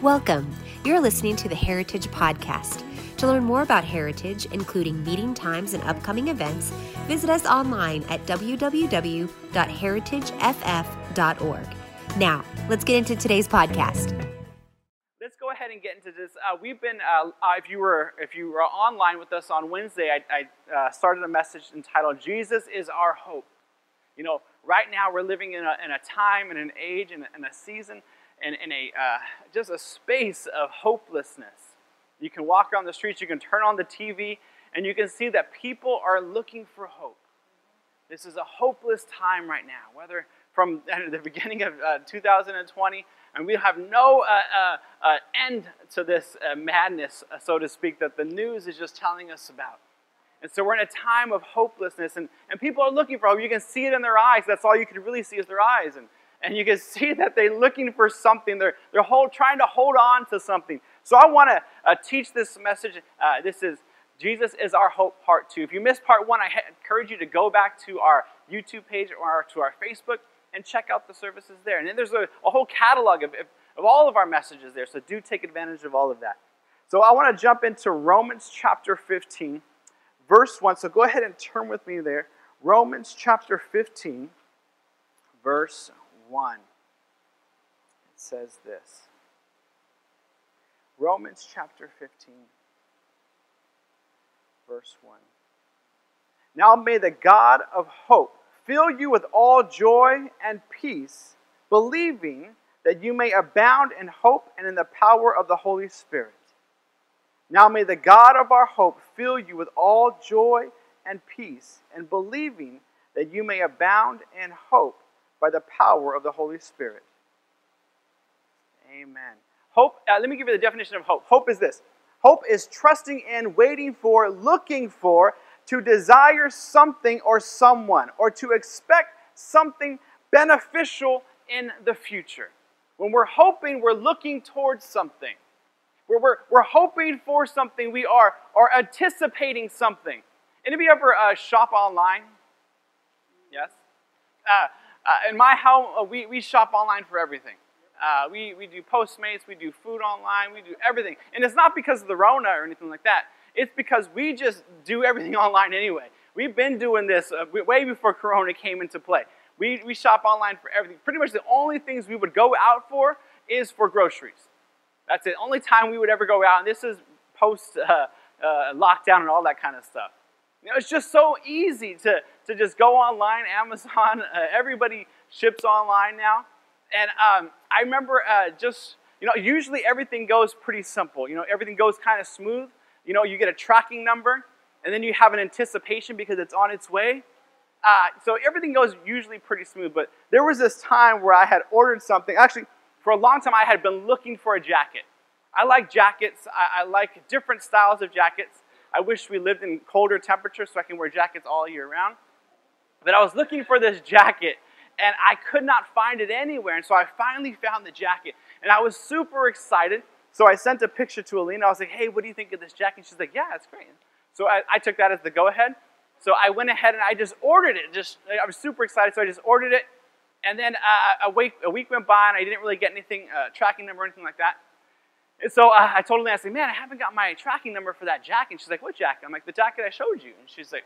Welcome. You're listening to the Heritage Podcast. To learn more about Heritage, including meeting times and upcoming events, visit us online at www.heritageff.org. Now, let's get into today's podcast. Let's go ahead and get into this. We've been, if you were online with us on Wednesday, I started a message entitled, Jesus is Our Hope. You know, right now we're living in a time, in an age, in a season, in just a space of hopelessness. You can walk around the streets, you can turn on the TV, and you can see that people are looking for hope. This is a hopeless time right now, whether from the beginning of 2020, and we have no end to this madness, so to speak, that the news is just telling us about. And so we're in a time of hopelessness, and people are looking for hope. You can see it in their eyes. That's all you can really see is their eyes. And you can see that they're looking for something. They're trying to hold on to something. So I want to teach this message. This is Jesus is Our Hope, Part 2. If you missed Part 1, I encourage you to go back to our YouTube page or to our Facebook and check out the services there. And then there's a whole catalog of all of our messages there, so do take advantage of all of that. So I want to jump into Romans chapter 15, verse 1. So go ahead and turn with me there. Romans chapter 15, verse 1. It says this. Romans chapter 15, verse 1. Now may the God of hope fill you with all joy and peace, believing that you may abound in hope and in the power of the Holy Spirit. Now may the God of our hope fill you with all joy and peace, and believing that you may abound in hope by the power of the Holy Spirit. Amen. Hope, let me give you the definition of hope. Hope is this. Hope is trusting in, waiting for, looking for, to desire something or someone, or to expect something beneficial in the future. When we're hoping, we're looking towards something. We're hoping for something. We are anticipating something. Anybody ever shop online? Yes? In my house, we shop online for everything. We do Postmates, we do food online, we do everything. And it's not because of the Rona or anything like that. It's because we just do everything online anyway. We've been doing this way before Corona came into play. We shop online for everything. Pretty much the only things we would go out for is for groceries. That's the only time we would ever go out. And this is post-lockdown and all that kind of stuff. You know, it's just so easy to just go online. Amazon, everybody ships online now. And I remember usually everything goes pretty simple. You know, everything goes kind of smooth. You know, you get a tracking number, and then you have an anticipation because it's on its way. So everything goes usually pretty smooth. But there was this time where I had ordered something. Actually, for a long time, I had been looking for a jacket. I like jackets. I like different styles of jackets. I wish we lived in colder temperatures so I can wear jackets all year round. But I was looking for this jacket, and I could not find it anywhere. And so I finally found the jacket, and I was super excited. So I sent a picture to Alina. I was like, hey, what do you think of this jacket? And she's like, yeah, it's great. So I took that as the go-ahead. So I went ahead and I just ordered it. I was super excited, so I just ordered it. And then a week went by, and I didn't really get anything, tracking number or anything like that. And so I told Alina, I said, man, I haven't got my tracking number for that jacket. And she's like, what jacket? I'm like, the jacket I showed you. And she's like,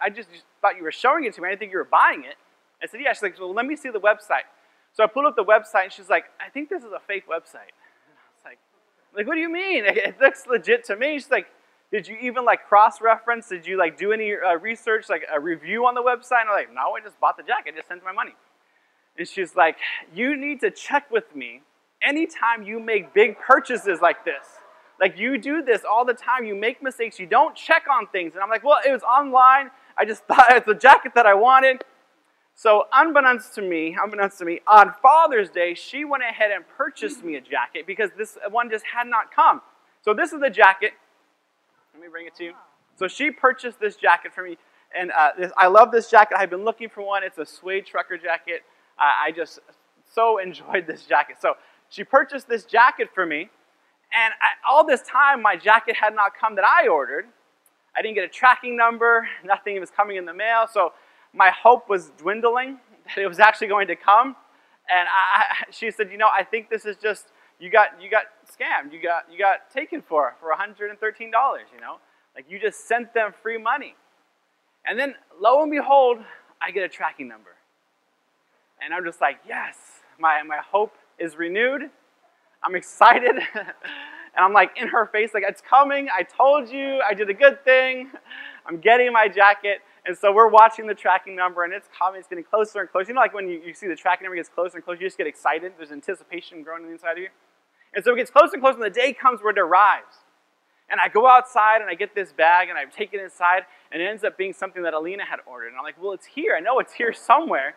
I just thought you were showing it to me. I didn't think you were buying it. I said, yeah. She's like, well, let me see the website. So I pulled up the website, and she's like, I think this is a fake website. Like, what do you mean? It looks legit to me. She's like, did you even like cross-reference? Did you like do any research, like a review on the website? And I'm like, no, I just bought the jacket. I just sent my money. And she's like, you need to check with me anytime you make big purchases like this. Like, you do this all the time. You make mistakes. You don't check on things. And I'm like, well, it was online. I just thought it's the jacket that I wanted. So unbeknownst to me, on Father's Day, she went ahead and purchased me a jacket because this one just had not come. So this is the jacket. Let me bring it to you. So she purchased this jacket for me, and I love this jacket. I've been looking for one. It's a suede trucker jacket. I just so enjoyed this jacket. So she purchased this jacket for me, and all this time my jacket had not come that I ordered. I didn't get a tracking number. Nothing was coming in the mail. So my hope was dwindling that it was actually going to come. And she said, you know, I think this is just, you got scammed. You got taken for $113, you know. Like, you just sent them free money. And then, lo and behold, I get a tracking number. And I'm just like, yes, my hope is renewed. I'm excited. And I'm like in her face, like, it's coming. I told you. I did a good thing. I'm getting my jacket. And so we're watching the tracking number, and it's coming. It's getting closer and closer. You know, like when you see the tracking number gets closer and closer, you just get excited. There's anticipation growing on the inside of you. And so it gets closer and closer, and the day comes where it arrives. And I go outside, and I get this bag, and I take it inside, and it ends up being something that Alina had ordered. And I'm like, well, it's here. I know it's here somewhere.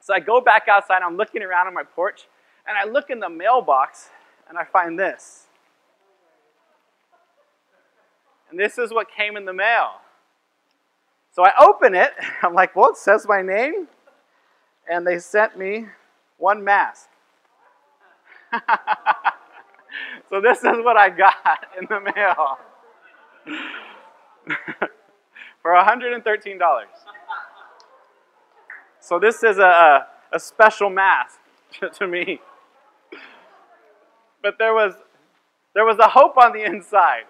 So I go back outside, and I'm looking around on my porch, and I look in the mailbox, and I find this. And this is what came in the mail. So I open it, and I'm like, well, it says my name, and they sent me one mask. So this is what I got in the mail for $113. So this is a special mask to me. But there was a hope on the inside.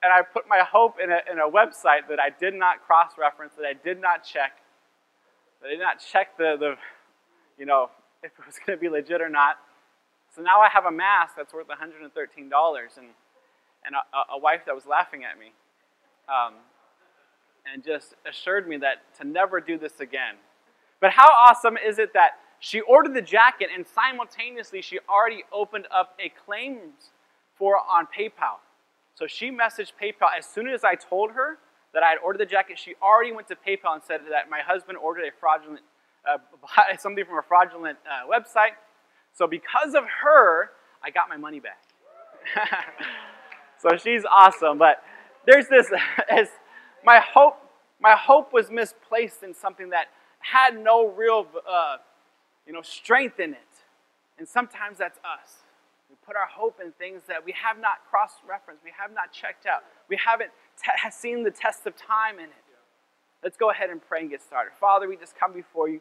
And I put my hope in a website that I did not cross-reference, that I did not check. That I did not check the you know, if it was going to be legit or not. So now I have a mask that's worth $113 and a wife that was laughing at me and just assured me that to never do this again. But how awesome is it that she ordered the jacket and simultaneously she already opened up a claims for on PayPal. So she messaged PayPal. As soon as I told her that I had ordered the jacket, she already went to PayPal and said that my husband ordered a fraudulent something from a fraudulent website. So because of her, I got my money back. So she's awesome. But there's this, my hope was misplaced in something that had no real, strength in it. And sometimes that's us. We put our hope in things that we have not cross-referenced, we have not checked out, we haven't seen the test of time in it. Let's go ahead and pray and get started. Father, we just come before you.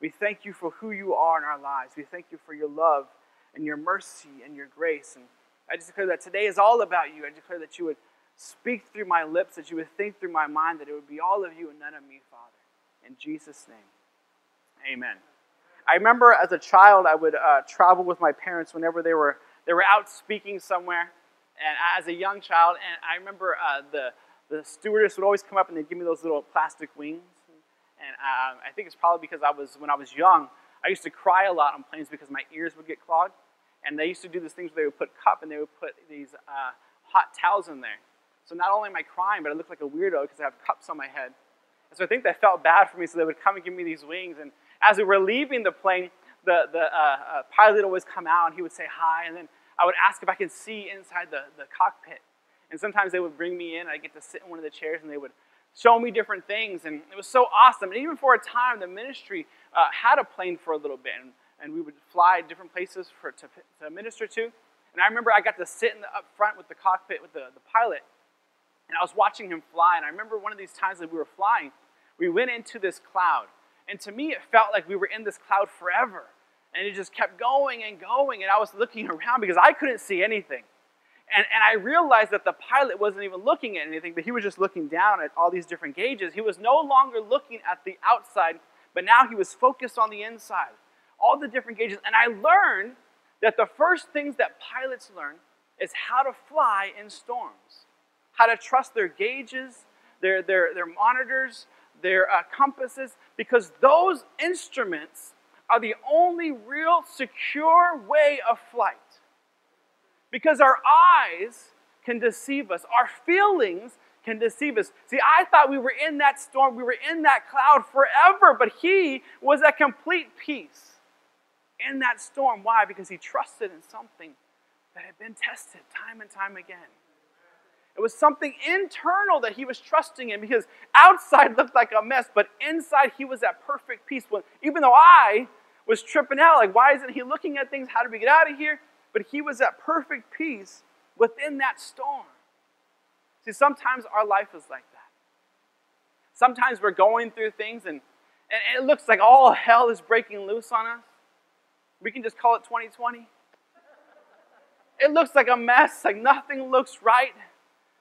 We thank you for who you are in our lives. We thank you for your love and your mercy and your grace. And I just declare that today is all about you. I declare that you would speak through my lips, that you would think through my mind, that it would be all of you and none of me, Father. In Jesus' name, amen. I remember as a child, I would travel with my parents whenever they were out speaking somewhere. And as a young child, and I remember the stewardess would always come up and they'd give me those little plastic wings. And I think it's probably because when I was young, I used to cry a lot on planes because my ears would get clogged. And they used to do these things where they would put cup and they would put these hot towels in there. So not only am I crying, but I look like a weirdo because I have cups on my head. And so I think that felt bad for me, so they would come and give me these wings. And as we were leaving the plane, the pilot would always come out and he would say hi. And then I would ask if I could see inside the cockpit. And sometimes they would bring me in. I'd get to sit in one of the chairs and they would show me different things, and it was so awesome. And even for a time, the ministry had a plane for a little bit, and we would fly different places to minister to. And I remember I got to sit in the up front with the cockpit with the pilot, and I was watching him fly. And I remember one of these times that we were flying, we went into this cloud, and to me, it felt like we were in this cloud forever, and it just kept going and going. And I was looking around because I couldn't see anything. And I realized that the pilot wasn't even looking at anything, but he was just looking down at all these different gauges. He was no longer looking at the outside, but now he was focused on the inside, all the different gauges. And I learned that the first things that pilots learn is how to fly in storms, how to trust their gauges, their monitors, their compasses, because those instruments are the only real secure way of flight. Because our eyes can deceive us. Our feelings can deceive us. See, I thought we were in that storm. We were in that cloud forever. But he was at complete peace in that storm. Why? Because he trusted in something that had been tested time and time again. It was something internal that he was trusting in. Because outside looked like a mess. But inside he was at perfect peace. Even though I was tripping out. Like, why isn't he looking at things? How do we get out of here? But he was at perfect peace within that storm. See, sometimes our life is like that. Sometimes we're going through things and, and it looks like all hell is breaking loose on us. We can just call it 2020. It looks like a mess, like nothing looks right.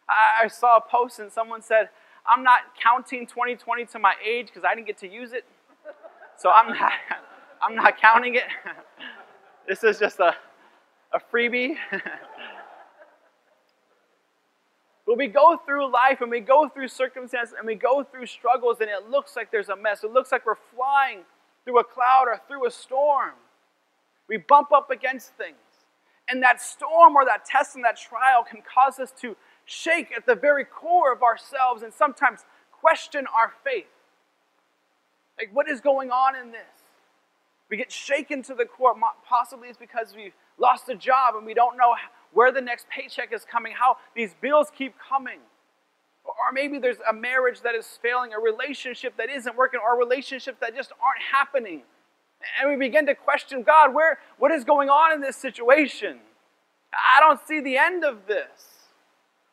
I saw a post and someone said, I'm not counting 2020 to my age because I didn't get to use it. So I'm not counting it. This is just a freebie. But we go through life and we go through circumstances and we go through struggles and it looks like there's a mess. It looks like we're flying through a cloud or through a storm. We bump up against things. And that storm or that test and that trial can cause us to shake at the very core of ourselves and sometimes question our faith. Like, what is going on in this? We get shaken to the core. Possibly it's because we've lost a job and we don't know where the next paycheck is coming, how these bills keep coming. Or maybe there's a marriage that is failing, a relationship that isn't working, or relationships that just aren't happening. And we begin to question, God, what is going on in this situation? I don't see the end of this.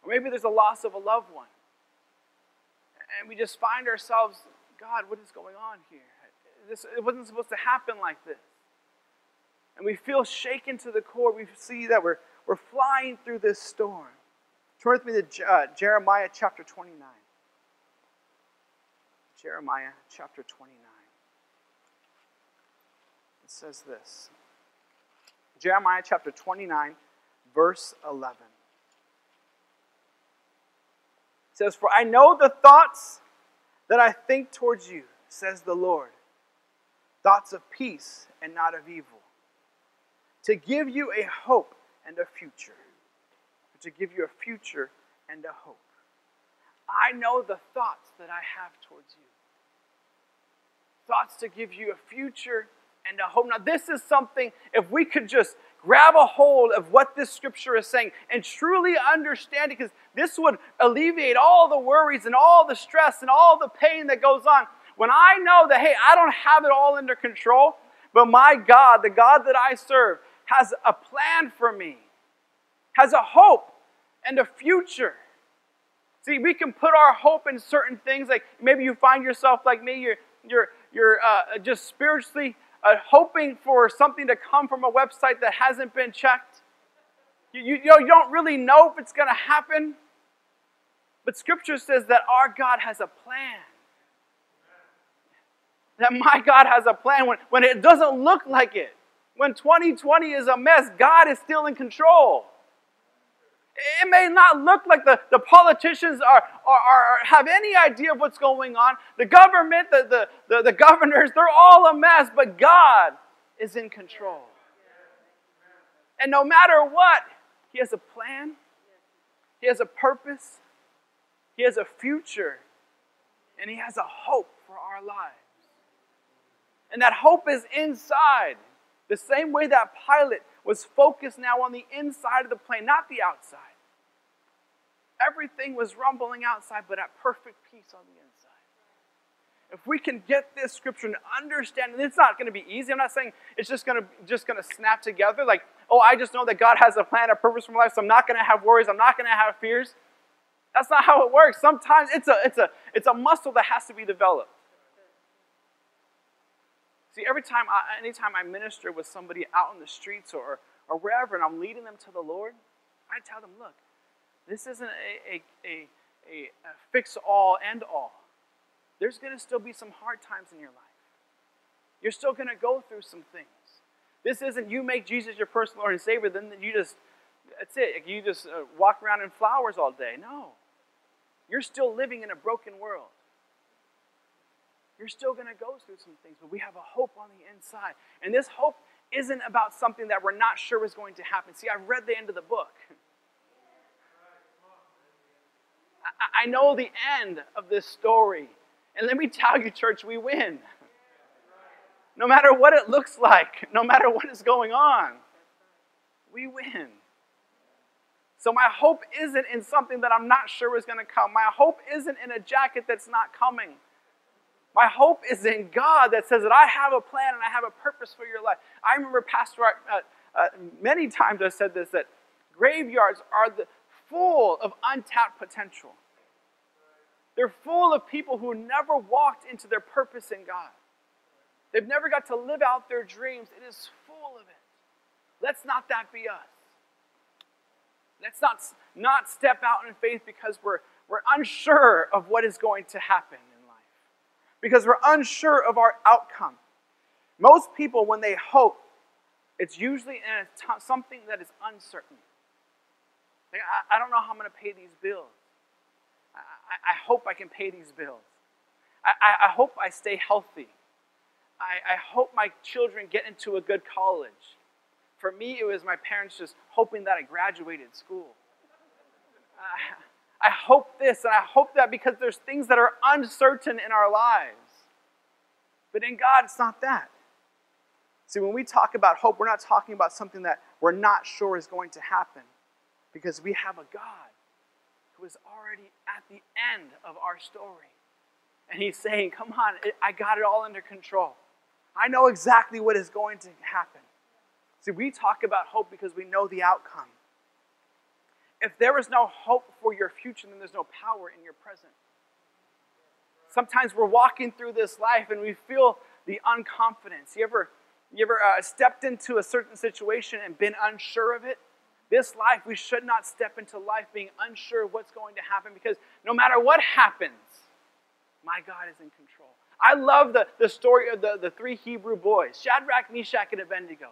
Or maybe there's a loss of a loved one. And we just find ourselves, God, what is going on here? It wasn't supposed to happen like this. And we feel shaken to the core. We see that we're flying through this storm. Turn with me to Jeremiah chapter 29. Jeremiah chapter 29. It says this. Jeremiah chapter 29, verse 11. It says, For I know the thoughts that I think towards you, says the Lord, thoughts of peace and not of evil, to give you a hope and a future. To give you a future and a hope. I know the thoughts that I have towards you. Thoughts to give you a future and a hope. Now this is something, if we could just grab a hold of what this scripture is saying and truly understand it, because this would alleviate all the worries and all the stress and all the pain that goes on. When I know that, hey, I don't have it all under control, but my God, the God that I serve, has a plan for me, has a hope and a future. See, we can put our hope in certain things. Like maybe you find yourself like me, you're just spiritually hoping for something to come from a website that hasn't been checked. You know, you don't really know if it's going to happen. But Scripture says that our God has a plan. That my God has a plan when it doesn't look like it. When 2020 is a mess, God is still in control. It may not look like the politicians have any idea of what's going on. The government, the governors, they're all a mess, but God is in control. And no matter what, He has a plan. He has a purpose. He has a future. And He has a hope for our lives. And that hope is inside. The same way that pilot was focused now on the inside of the plane, not the outside. Everything was rumbling outside, but at perfect peace on the inside. If we can get this scripture and understand, and it's not going to be easy. I'm not saying it's just going to snap together. Like, oh, I just know that God has a plan, a purpose for my life, so I'm not going to have worries. I'm not going to have fears. That's not how it works. Sometimes it's a muscle that has to be developed. See, anytime I minister with somebody out in the streets or wherever, and I'm leading them to the Lord, I tell them, look, this isn't a fix-all, end-all. There's going to still be some hard times in your life. You're still going to go through some things. This isn't you make Jesus your personal Lord and Savior, then that's it. You just walk around in flowers all day. No. You're still living in a broken world. You're still going to go through some things, but we have a hope on the inside. And this hope isn't about something that we're not sure is going to happen. See, I've read the end of the book. I know the end of this story. And let me tell you, church, we win. No matter what it looks like, no matter what is going on, we win. So my hope isn't in something that I'm not sure is going to come. My hope isn't in a jacket that's not coming. My hope is in God that says that I have a plan and I have a purpose for your life. I remember Pastor Art, many times I've said this, that graveyards are full of untapped potential. They're full of people who never walked into their purpose in God. They've never got to live out their dreams. It is full of it. Let's not that be us. Let's not step out in faith because we're unsure of what is going to happen in life. Because we're unsure of our outcome. Most people, when they hope, it's usually in something that is uncertain. Like, I don't know how I'm going to pay these bills. I hope I can pay these bills. I hope I stay healthy. I hope my children get into a good college. For me, it was my parents just hoping that I graduated school. I hope this and I hope that, because there's things that are uncertain in our lives. But in God, it's not that. See, when we talk about hope, we're not talking about something that we're not sure is going to happen, because we have a God who is already at the end of our story. And he's saying, come on, I got it all under control. I know exactly what is going to happen. See, we talk about hope because we know the outcome. If there is no hope for your future, then there's no power in your present. Sometimes we're walking through this life and we feel the unconfidence. You ever stepped into a certain situation and been unsure of it? This life, we should not step into life being unsure of what's going to happen, because no matter what happens, my God is in control. I love the story of the three Hebrew boys, Shadrach, Meshach, and Abednego.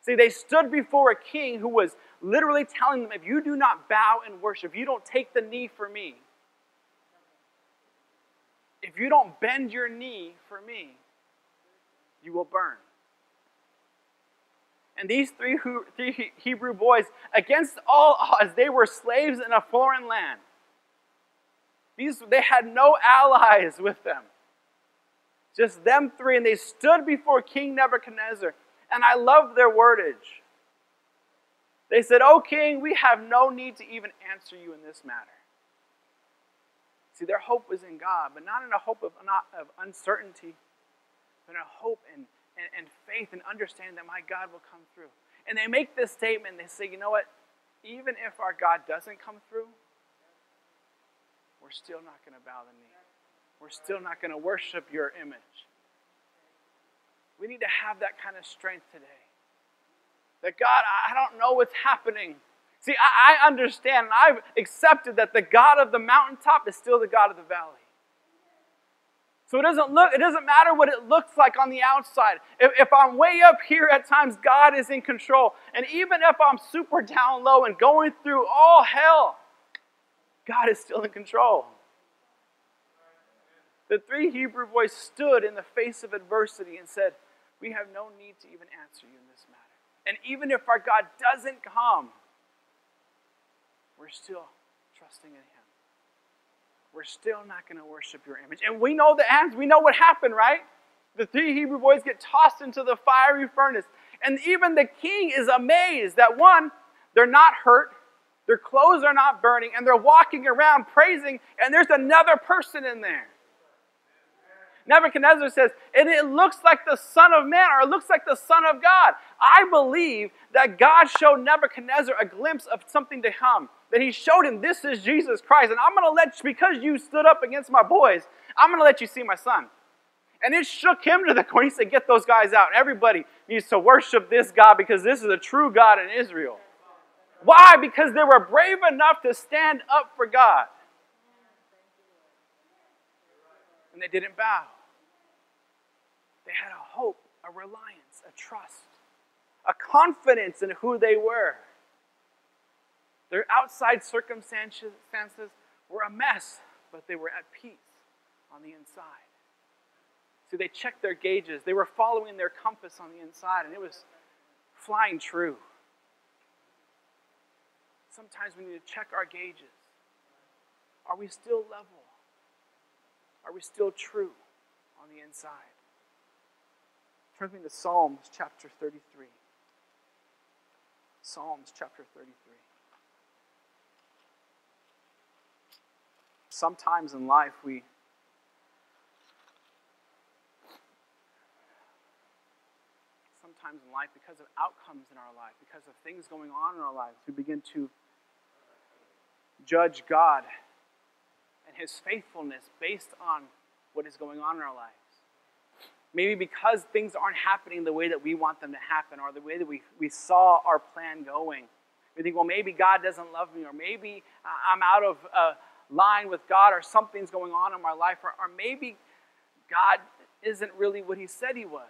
See, they stood before a king who was literally telling them, if you do not bow and worship, if you don't take the knee for me, if you don't bend your knee for me, you will burn. And these three Hebrew boys, against all odds, they were slaves in a foreign land. They had no allies with them. Just them three, and they stood before King Nebuchadnezzar. And I love their wordage. They said, "O king, we have no need to even answer you in this matter." See, their hope was in God, but not in a hope of uncertainty, but in a hope and faith and understanding that my God will come through. And they make this statement, they say, you know what, even if our God doesn't come through, we're still not going to bow the knee. We're still not going to worship your image. We need to have that kind of strength today. That God, I don't know what's happening. See, I understand and I've accepted that the God of the mountaintop is still the God of the valley. So it doesn't matter what it looks like on the outside. If I'm way up here at times, God is in control. And even if I'm super down low and going through all hell, God is still in control. The three Hebrew boys stood in the face of adversity and said, we have no need to even answer you in this matter. And even if our God doesn't come, we're still trusting in him. We're still not going to worship your image. And we know the answer. We know what happened, right? The three Hebrew boys get tossed into the fiery furnace. And even the king is amazed that, one, they're not hurt, their clothes are not burning, and they're walking around praising, and there's another person in there. Nebuchadnezzar says, and it looks like the Son of Man, or it looks like the Son of God. I believe that God showed Nebuchadnezzar a glimpse of something to come, that he showed him, this is Jesus Christ, and I'm going to let you, because you stood up against my boys, I'm going to let you see my son. And it shook him to the core. He said, get those guys out. Everybody needs to worship this God, because this is a true God in Israel. Why? Because they were brave enough to stand up for God. And they didn't bow. They had a hope, a reliance, a trust, a confidence in who they were. Their outside circumstances were a mess, but they were at peace on the inside. So they checked their gauges. They were following their compass on the inside, and it was flying true. Sometimes we need to check our gauges. Are we still level? Are we still true on the inside? Turn with me to Psalms chapter 33. Psalms chapter 33. Sometimes in life because of outcomes in our life, because of things going on in our lives, we begin to judge God and his faithfulness based on what is going on in our lives. Maybe because things aren't happening the way that we want them to happen, or the way that we saw our plan going. We think, well, maybe God doesn't love me, or maybe I'm out of line with God, or something's going on in my life, or maybe God isn't really what he said he was.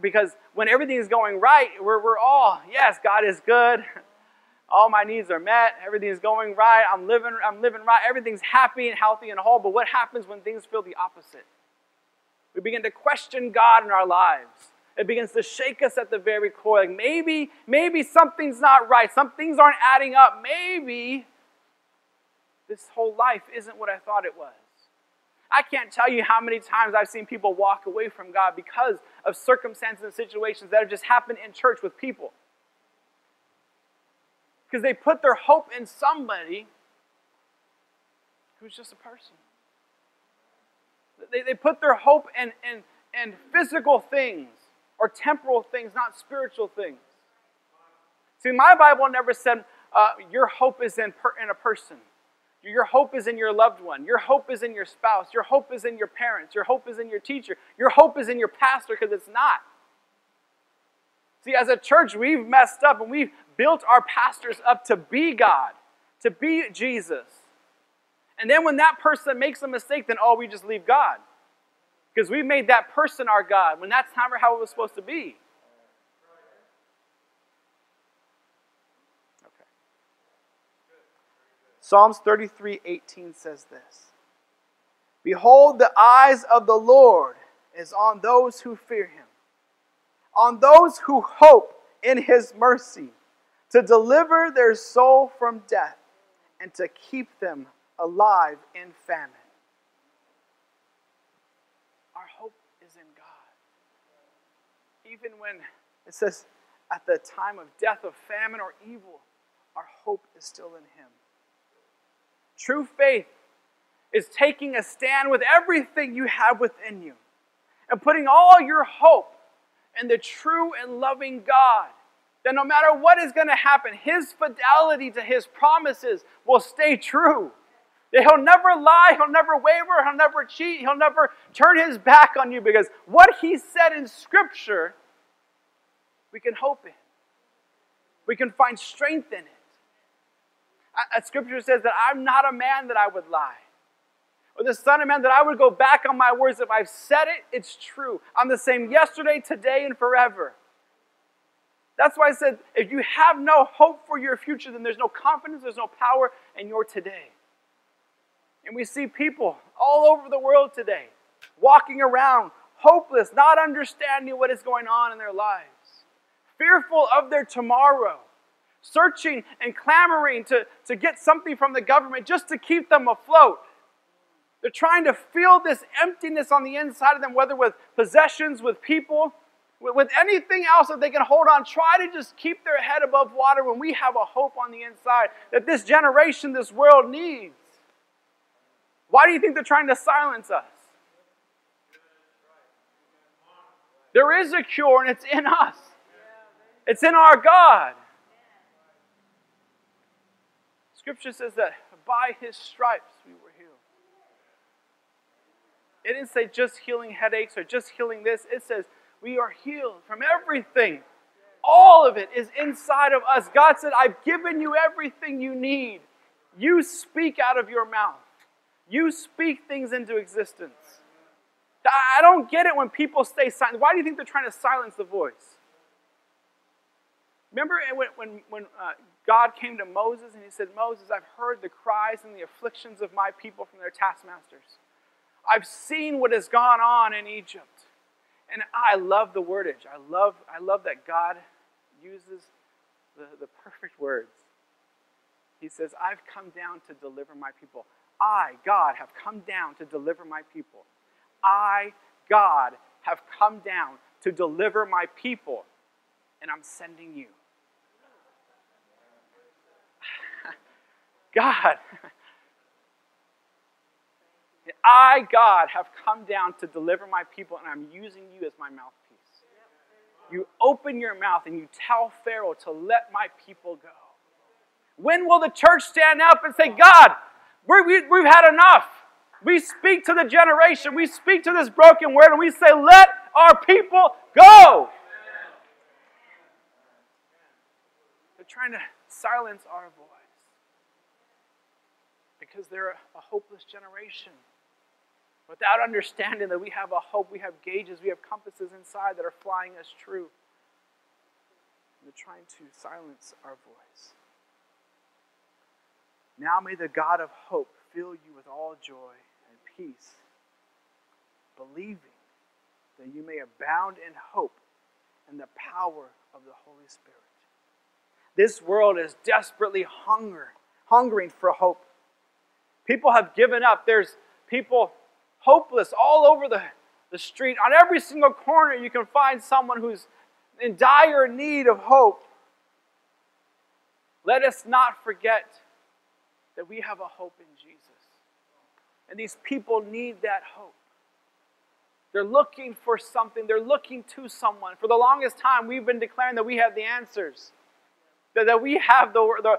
Because when everything is going right, we're all, yes, God is good. All my needs are met. Everything is going right. I'm living right. Everything's happy and healthy and whole. But what happens when things feel the opposite? We begin to question God in our lives. It begins to shake us at the very core. Like maybe something's not right. Some things aren't adding up. Maybe this whole life isn't what I thought it was. I can't tell you how many times I've seen people walk away from God because of circumstances and situations that have just happened in church with people. Because they put their hope in somebody who's just a person. They put their hope in physical things or temporal things, not spiritual things. See, my Bible never said your hope is in a person. Your hope is in your loved one. Your hope is in your spouse. Your hope is in your parents. Your hope is in your teacher. Your hope is in your pastor, because it's not. See, as a church, we've messed up and we've built our pastors up to be God, to be Jesus. And then when that person makes a mistake, then, oh, we just leave God. Because we made that person our God, when that's not how it was supposed to be. Psalms 33:18 says this: "Behold, the eyes of the Lord is on those who fear him, on those who hope in his mercy, to deliver their soul from death and to keep them alive in famine." Our hope is in God. Even when it says at the time of death, of famine, or evil, our hope is still in him. True faith is taking a stand with everything you have within you and putting all your hope in the true and loving God, that no matter what is going to happen, his fidelity to his promises will stay true. That he'll never lie, he'll never waver, he'll never cheat, he'll never turn his back on you, because what he said in Scripture, we can hope in. We can find strength in it. Scripture says that I'm not a man that I would lie, or the son of man that I would go back on my words. If I've said it, it's true. I'm the same yesterday, today, and forever. That's why I said, if you have no hope for your future, then there's no confidence, there's no power in your today. And we see people all over the world today walking around hopeless, not understanding what is going on in their lives, fearful of their tomorrow, searching and clamoring to get something from the government just to keep them afloat. They're trying to fill this emptiness on the inside of them, whether with possessions, with people, with anything else that they can hold on. Try to just keep their head above water, when we have a hope on the inside that this generation, this world needs. Why do you think they're trying to silence us? There is a cure, and it's in us. It's in our God. Scripture says that by his stripes we were healed. It didn't say just healing headaches or just healing this. It says we are healed from everything. All of it is inside of us. God said, I've given you everything you need. You speak out of your mouth. You speak things into existence. I don't get it when people stay silent. Why do you think they're trying to silence the voice? Remember when God came to Moses and he said, Moses, I've heard the cries and the afflictions of my people from their taskmasters. I've seen what has gone on in Egypt. And I love the wordage. I love that God uses the perfect words. He says, I've come down to deliver my people. I, God, have come down to deliver my people. I, God, have come down to deliver my people. And I'm sending you. God. I, God, have come down to deliver my people, and I'm using you as my mouthpiece. You open your mouth and you tell Pharaoh to let my people go. When will the church stand up and say, God, we've had enough. We speak to the generation. We speak to this broken world, and we say, let our people go. They're trying to silence our voice because they're a hopeless generation. Without understanding that we have a hope, we have gauges, we have compasses inside that are flying us true. They're trying to silence our voice. Now may the God of hope fill you with all joy and peace, believing that you may abound in hope and the power of the Holy Spirit. This world is desperately hungering for hope. People have given up. There's people hopeless all over the street. On every single corner you can find someone who's in dire need of hope. Let us not forget that we have a hope in Jesus. And these people need that hope. They're looking for something. They're looking to someone. For the longest time we've been declaring that we have the answers. That we have the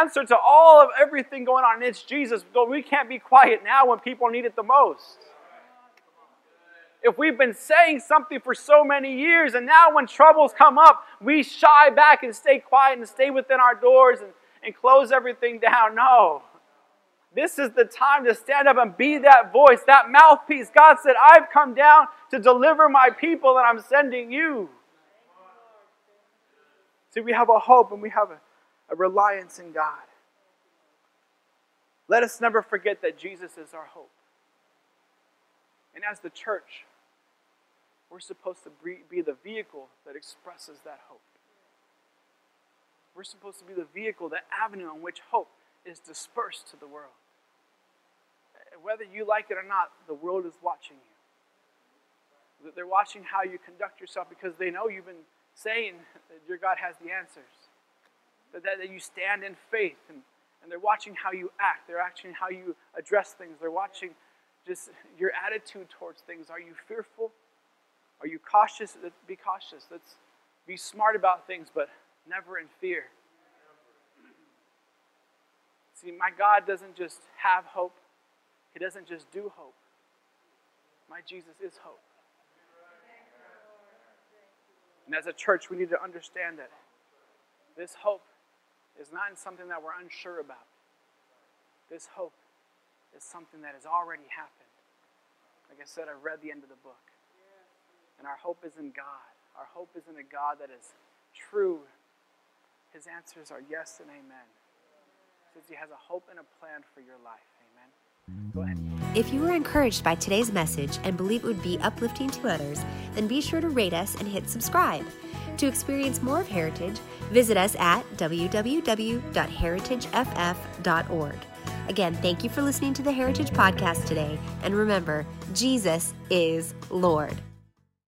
answer to all of everything going on. And it's Jesus. We can't be quiet now when people need it the most. If we've been saying something for so many years, and now when troubles come up, we shy back and stay quiet and stay within our doors and close everything down. No. This is the time to stand up and be that voice, that mouthpiece. God said, I've come down to deliver my people, and I'm sending you. See, we have a hope and we have a reliance in God. Let us never forget that Jesus is our hope. And as the church, we're supposed to be the vehicle that expresses that hope. We're supposed to be the vehicle, the avenue on which hope is dispersed to the world. Whether you like it or not, the world is watching you. They're watching how you conduct yourself because they know you've been saying that your God has the answers, that you stand in faith, and they're watching how you act. They're watching how you address things. They're watching just your attitude towards things. Are you fearful? Are you cautious? Let's be cautious. Let's be smart about things, but never in fear. See, my God doesn't just have hope. He doesn't just do hope. My Jesus is hope. And as a church, we need to understand that this hope is not in something that we're unsure about. This hope is something that has already happened. Like I said, I read the end of the book. And our hope is in God. Our hope is in a God that is true. His answers are yes and amen. Since He has a hope and a plan for your life. Amen. Go ahead. If you were encouraged by today's message and believe it would be uplifting to others, then be sure to rate us and hit subscribe. To experience more of Heritage, visit us at www.heritageff.org. Again, thank you for listening to the Heritage Podcast today, and remember, Jesus is Lord.